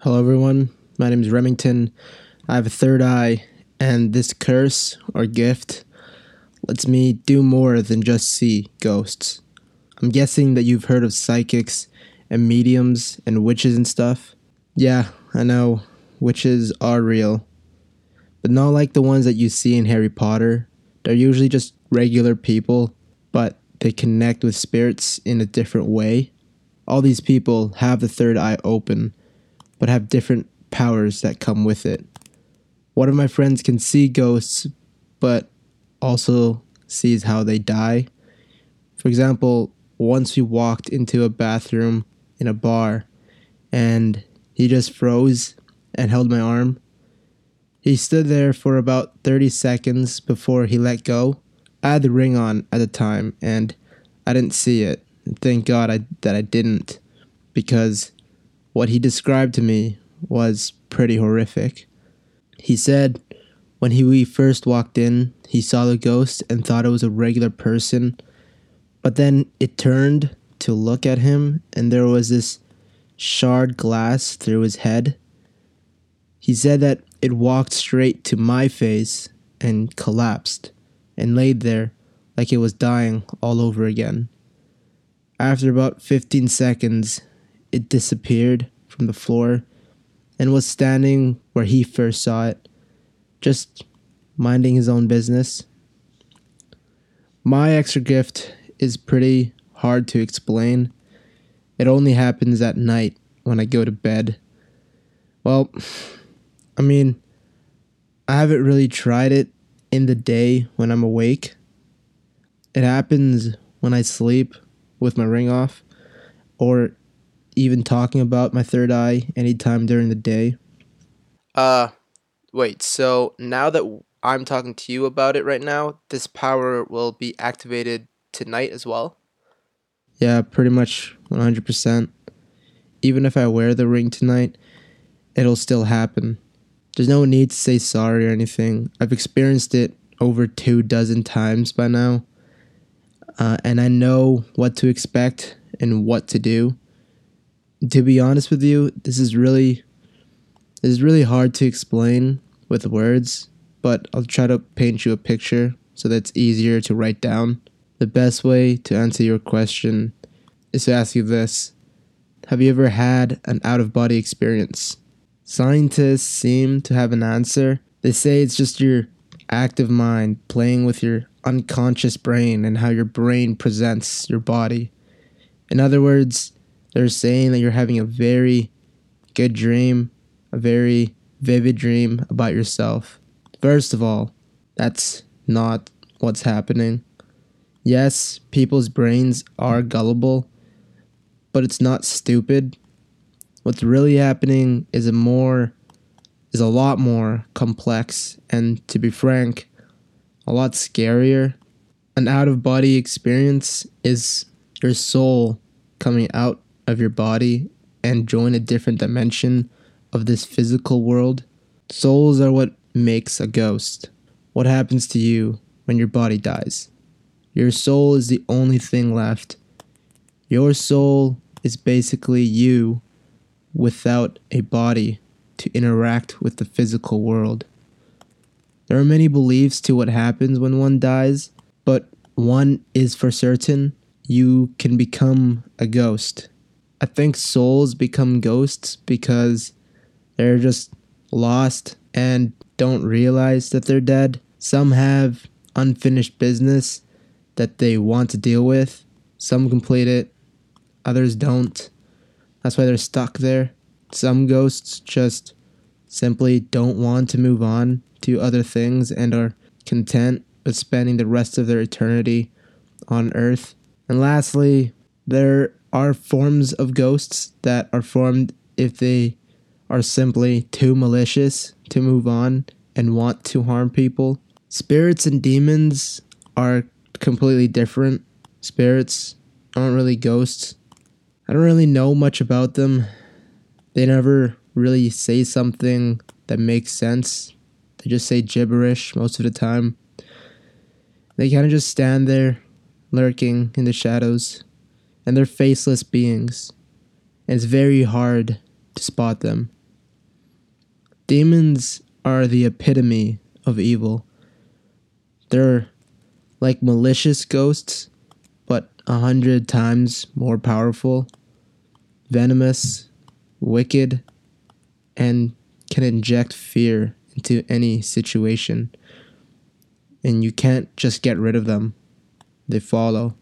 Hello everyone, my name is Remington, I have a third eye, and this curse, or gift, lets me do more than just see ghosts. I'm guessing that you've heard of psychics, and mediums, and witches and stuff. Yeah, I know, witches are real. But not like the ones that you see in Harry Potter. They're usually just regular people, but they connect with spirits in a different way. All these people have the third eye open, but have different powers that come with it. One of my friends can see ghosts, but also sees how they die. For example, once we walked into a bathroom in a bar, and he just froze and held my arm. He stood there for about 30 seconds before he let go. I had the ring on at the time, and I didn't see it. Thank God that I didn't, because what he described to me was pretty horrific. He said when we first walked in, he saw the ghost and thought it was a regular person, but then it turned to look at him, and there was this shard glass through his head. He said that it walked straight to my face and collapsed and laid there like it was dying all over again. After about 15 seconds, it disappeared from the floor and was standing where he first saw it, just minding his own business. My extra gift is pretty hard to explain. It only happens at night when I go to bed. Well, I mean, I haven't really tried it in the day when I'm awake. It happens when I sleep with my ring off, or even talking about my third eye anytime during the day. Wait, so now that I'm talking to you about it right now, this power will be activated tonight as well? Yeah, pretty much 100%. Even if I wear the ring tonight, it'll still happen. There's no need to say sorry or anything. I've experienced it over 24 times by now. And I know what to expect and what to do. To be honest with you, this is really hard to explain with words, but I'll try to paint you a picture so that's easier to write down. The best way to answer your question is to ask you this. Have you ever had an out-of-body experience? Scientists seem to have an answer. They say it's just your active mind playing with your unconscious brain and how your brain presents your body. In other words, they're saying that you're having a very good dream, a very vivid dream about yourself. First of all, that's not what's happening. Yes, people's brains are gullible, but it's not stupid. What's really happening is a lot more complex, and to be frank, a lot scarier. An out-of-body experience is your soul coming out of your body and join a different dimension of this physical world. Souls are what makes a ghost. What happens to you when your body dies? Your soul is the only thing left. Your soul is basically you without a body to interact with the physical world. There are many beliefs to what happens when one dies, but one is for certain: you can become a ghost. I think souls become ghosts because they're just lost and don't realize that they're dead. Some have unfinished business that they want to deal with. Some complete it, others don't. That's why they're stuck there. Some ghosts just simply don't want to move on to other things and are content with spending the rest of their eternity on Earth. And lastly, there are forms of ghosts that are formed if they are simply too malicious to move on and want to harm people. Spirits and demons are completely different. Spirits aren't really ghosts. I don't really know much about them. They never really say something that makes sense. They just say gibberish most of the time. They kind of just stand there, lurking in the shadows, and they're faceless beings. and it's very hard to spot them. Demons are the epitome of evil. They're like malicious ghosts, but 100 times more powerful, venomous, wicked, and can inject fear into any situation. And you can't just get rid of them. They follow.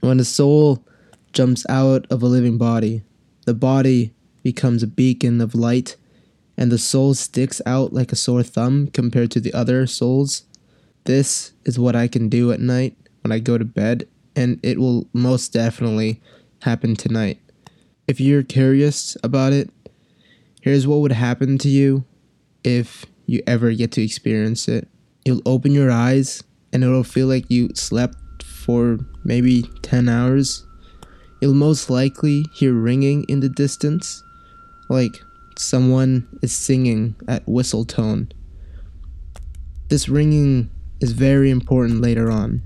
When a soul jumps out of a living body, the body becomes a beacon of light, and the soul sticks out like a sore thumb compared to the other souls. This is what I can do at night when I go to bed, and it will most definitely happen tonight. If you're curious about it, here's what would happen to you if you ever get to experience it. You'll open your eyes and it'll feel like you slept for maybe 10 hours. You'll most likely hear ringing in the distance, like someone is singing at whistle tone. This ringing is very important later on.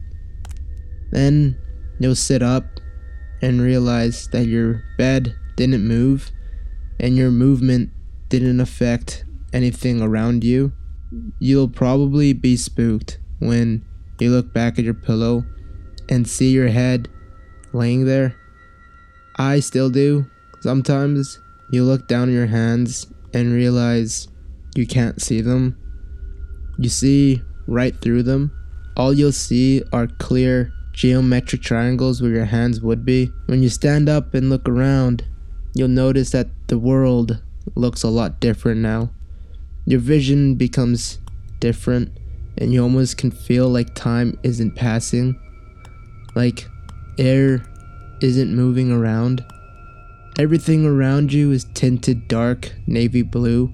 Then you'll sit up and realize that your bed didn't move and your movement didn't affect anything around you. You'll probably be spooked when you look back at your pillow and see your head laying there. I still do. Sometimes you look down at your hands and realize you can't see them. You see right through them. All you'll see are clear geometric triangles where your hands would be. When you stand up and look around, you'll notice that the world looks a lot different now. Your vision becomes different, and you almost can feel like time isn't passing, like air isn't moving around. Everything around you is tinted dark navy blue,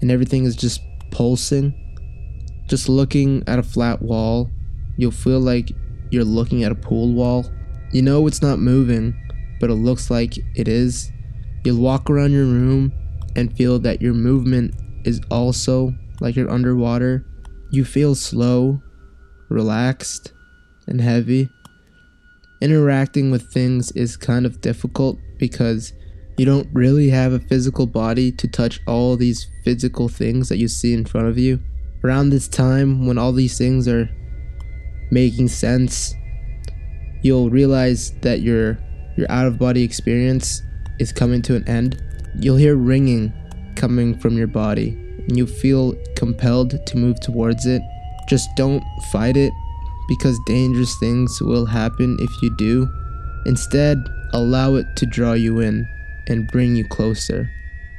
and everything is just pulsing. Just looking at a flat wall, you'll feel like you're looking at a pool wall. You know it's not moving, but it looks like it is. You'll walk around your room and feel that your movement is also like you're underwater. You feel slow, relaxed, and heavy. Interacting with things is kind of difficult because you don't really have a physical body to touch all these physical things that you see in front of you. Around this time, when all these things are making sense, you'll realize that your out-of-body experience is coming to an end. You'll hear ringing coming from your body, and you feel compelled to move towards it. Just don't fight it, because dangerous things will happen if you do. Instead, allow it to draw you in and bring you closer.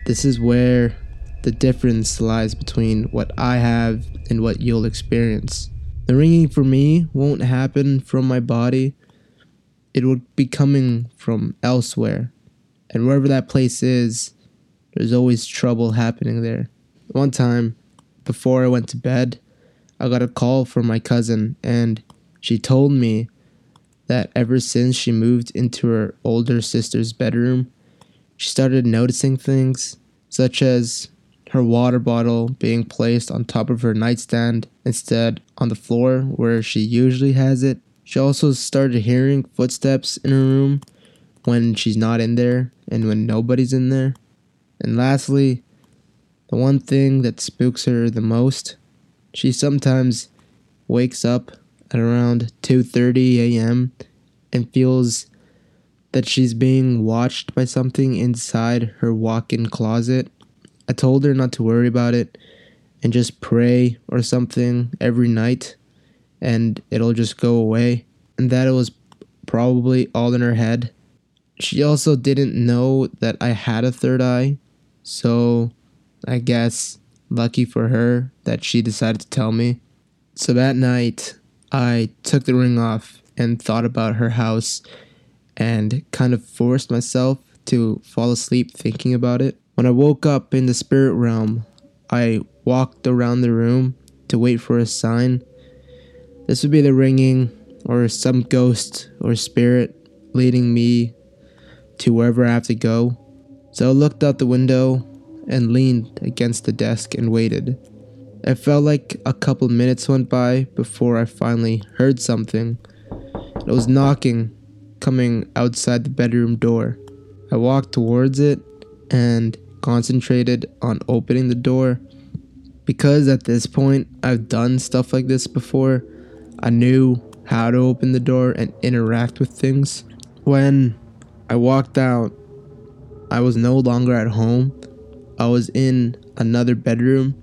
This is where the difference lies between what I have and what you'll experience. The ringing for me won't happen from my body. It will be coming from elsewhere. And wherever that place is, there's always trouble happening there. One time, before I went to bed, I got a call from my cousin, and she told me that ever since she moved into her older sister's bedroom, she started noticing things, such as her water bottle being placed on top of her nightstand instead on the floor where she usually has it. She also started hearing footsteps in her room when she's not in there and when nobody's in there. And lastly, the one thing that spooks her the most, she sometimes wakes up at around 2:30 a.m. and feels that she's being watched by something inside her walk-in closet. I told her not to worry about it and just pray or something every night and it'll just go away, and that it was probably all in her head. She also didn't know that I had a third eye, so I guess lucky for her that she decided to tell me. So that night, I took the ring off and thought about her house and kind of forced myself to fall asleep thinking about it. When I woke up in the spirit realm, I walked around the room to wait for a sign. This would be the ringing or some ghost or spirit leading me to wherever I have to go. So I looked out the window and leaned against the desk and waited. I felt like a couple minutes went by before I finally heard something. It was knocking coming outside the bedroom door. I walked towards it and concentrated on opening the door. Because at this point, I've done stuff like this before, I knew how to open the door and interact with things. When I walked out, I was no longer at home. I was in another bedroom.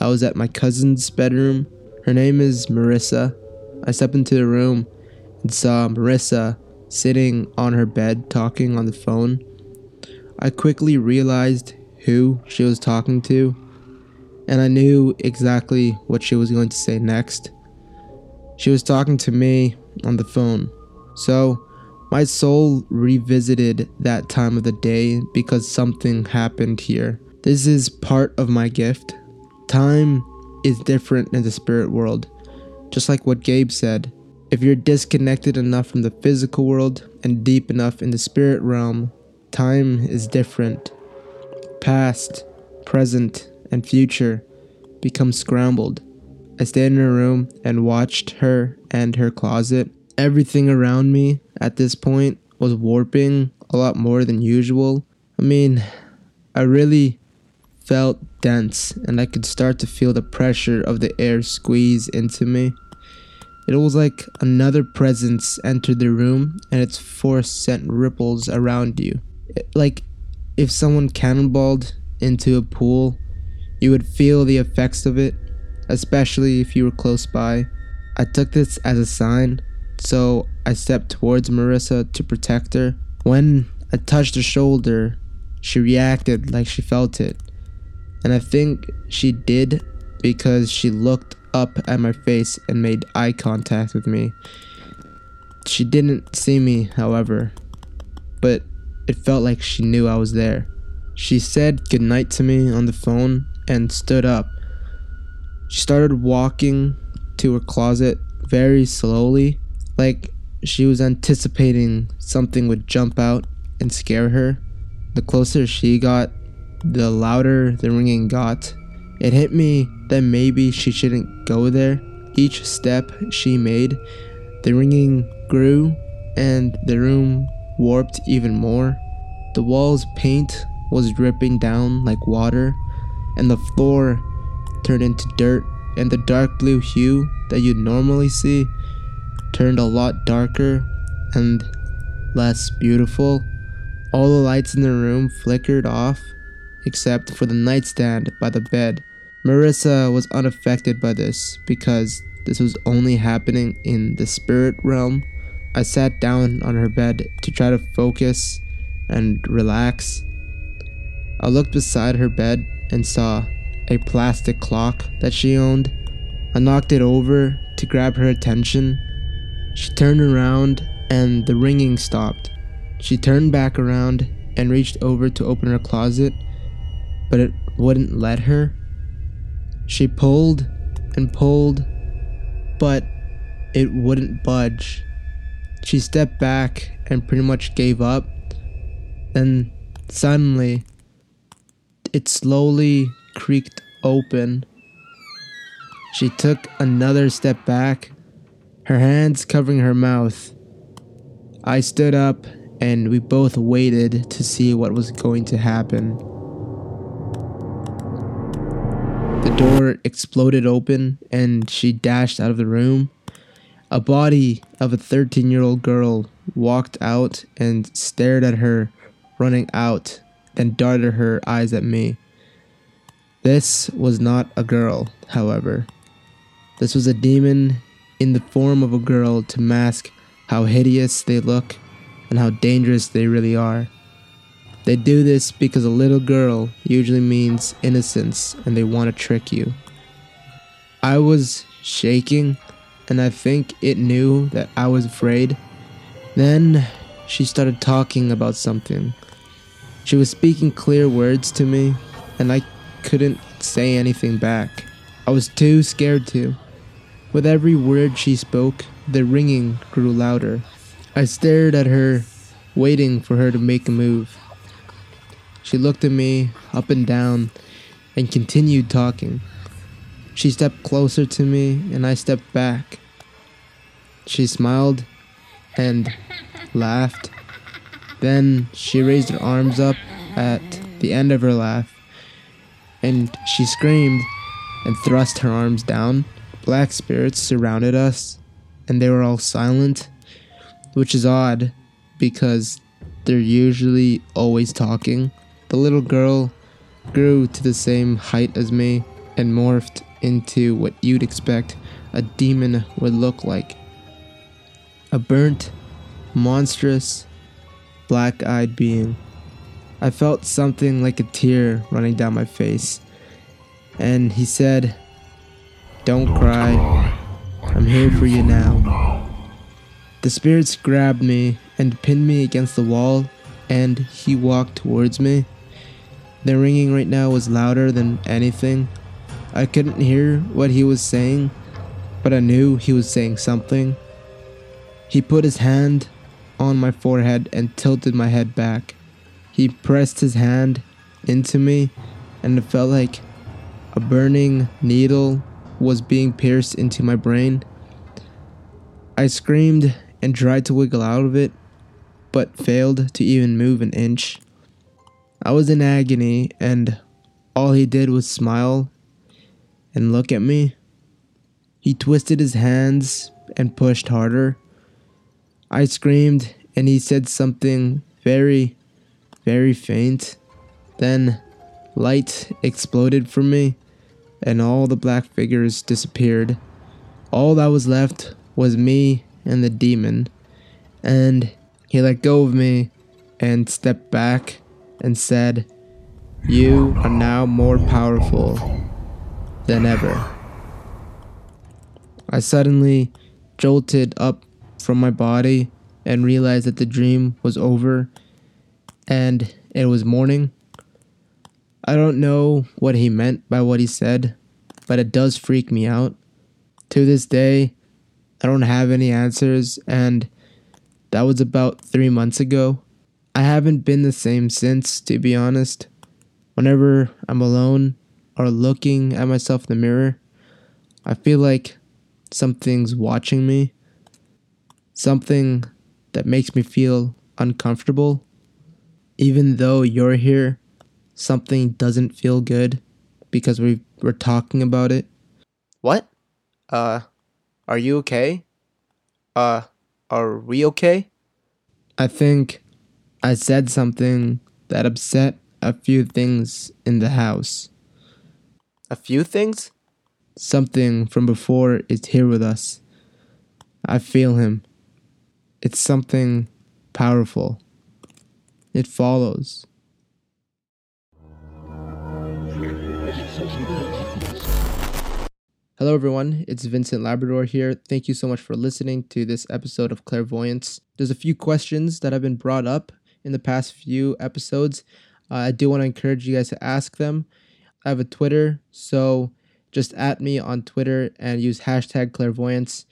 I was at my cousin's bedroom. Her name is Marissa. I stepped into the room and saw Marissa sitting on her bed talking on the phone. I quickly realized who she was talking to, and I knew exactly what she was going to say next. She was talking to me on the phone. So my soul revisited that time of the day because something happened here. This is part of my gift. Time is different in the spirit world. Just like what Gabe said, if you're disconnected enough from the physical world and deep enough in the spirit realm, time is different. Past, present, and future become scrambled. I stayed in her room and watched her and her closet. Everything around me at this point was warping a lot more than usual. I mean, I really felt dense, and I could start to feel the pressure of the air squeeze into me. It was like another presence entered the room and its force sent ripples around you. Like if someone cannonballed into a pool, you would feel the effects of it, especially if you were close by. I took this as a sign, so I stepped towards Marissa to protect her. When I touched her shoulder, she reacted like she felt it, and I think she did because she looked up at my face and made eye contact with me. She didn't see me, however, but it felt like she knew I was there. She said goodnight to me on the phone and stood up. She started walking to her closet very slowly, like she was anticipating something would jump out and scare her. The closer she got, the louder the ringing got. It hit me that maybe she shouldn't go there. Each step she made, the ringing grew and the room warped even more. The wall's paint was dripping down like water, and the floor turned into dirt, and the dark blue hue that you'd normally see turned a lot darker and less beautiful. All the lights in the room flickered off, except for the nightstand by the bed. Marissa was unaffected by this because this was only happening in the spirit realm. I sat down on her bed to try to focus and relax. I looked beside her bed and saw a plastic clock that she owned. I knocked it over to grab her attention. She turned around and the ringing stopped. She turned back around and reached over to open her closet, but it wouldn't let her. She pulled and pulled, but it wouldn't budge. She stepped back and pretty much gave up. Then suddenly, it slowly creaked open. She took another step back, her hands covering her mouth. I stood up and we both waited to see what was going to happen. The door exploded open and she dashed out of the room. A body of a 13-year-old girl walked out and stared at her, running out, then darted her eyes at me. This was not a girl, however. This was a demon in the form of a girl to mask how hideous they look and how dangerous they really are. They do this because a little girl usually means innocence and they want to trick you. I was shaking and I think it knew that I was afraid. Then she started talking about something. She was speaking clear words to me and I couldn't say anything back. I was too scared to. With every word she spoke, the ringing grew louder. I stared at her, waiting for her to make a move. She looked at me up and down and continued talking. She stepped closer to me and I stepped back. She smiled and laughed. Then she raised her arms up at the end of her laugh, and she screamed and thrust her arms down. Black spirits surrounded us, and they were all silent, which is odd because they're usually always talking. The little girl grew to the same height as me and morphed into what you'd expect a demon would look like. A burnt, monstrous, black-eyed being. I felt something like a tear running down my face, and he said, "Don't cry, I'm here for you now." The spirits grabbed me and pinned me against the wall, and he walked towards me. The ringing right now was louder than anything. I couldn't hear what he was saying, but I knew he was saying something. He put his hand on my forehead and tilted my head back. He pressed his hand into me, and it felt like a burning needle was being pierced into my brain. I screamed and tried to wiggle out of it, but failed to even move an inch. I was in agony, and all he did was smile and look at me. He twisted his hands and pushed harder. I screamed, and he said something very, very faint. Then light exploded from me, and all the black figures disappeared. All that was left was me and the demon. And he let go of me and stepped back and said, "You are now more powerful than ever." I suddenly jolted up from my body and realized that the dream was over and it was morning. I don't know what he meant by what he said, but it does freak me out. To this day, I don't have any answers, and that was about 3 months ago. I haven't been the same since, to be honest. Whenever I'm alone or looking at myself in the mirror, I feel like something's watching me. Something that makes me feel uncomfortable. Even though you're here, something doesn't feel good because we're talking about it. "What? Are you okay? Are we okay?" I think I said something that upset a few things in the house. "A few things?" Something from before is here with us. I feel him. It's something powerful. It follows. Hello everyone, it's Vincent Labrador here. Thank you so much for listening to this episode of Clairvoyance. There's a few questions that have been brought up in the past few episodes. I do want to encourage you guys to ask them. I have a Twitter, so just at me on Twitter and use hashtag Clairvoyance.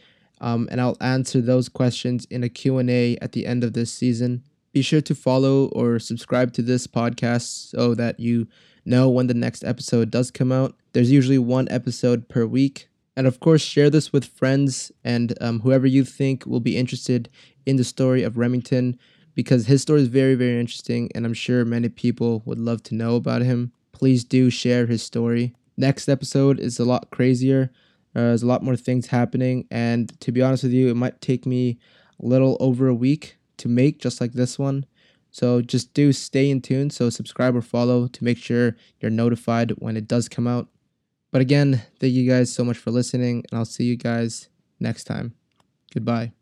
And I'll answer those questions in a Q&A at the end of this season. Be sure to follow or subscribe to this podcast so that you know when the next episode does come out. There's usually one episode per week. And of course, share this with friends and whoever you think will be interested in the story of Remington, because his story is very, very interesting, and I'm sure many people would love to know about him. Please do share his story. Next episode is a lot crazier. There's a lot more things happening, and to be honest with you, it might take me a little over a week to make, just like this one. So just do stay in tune, so subscribe or follow to make sure you're notified when it does come out. But again, thank you guys so much for listening, and I'll see you guys next time. Goodbye.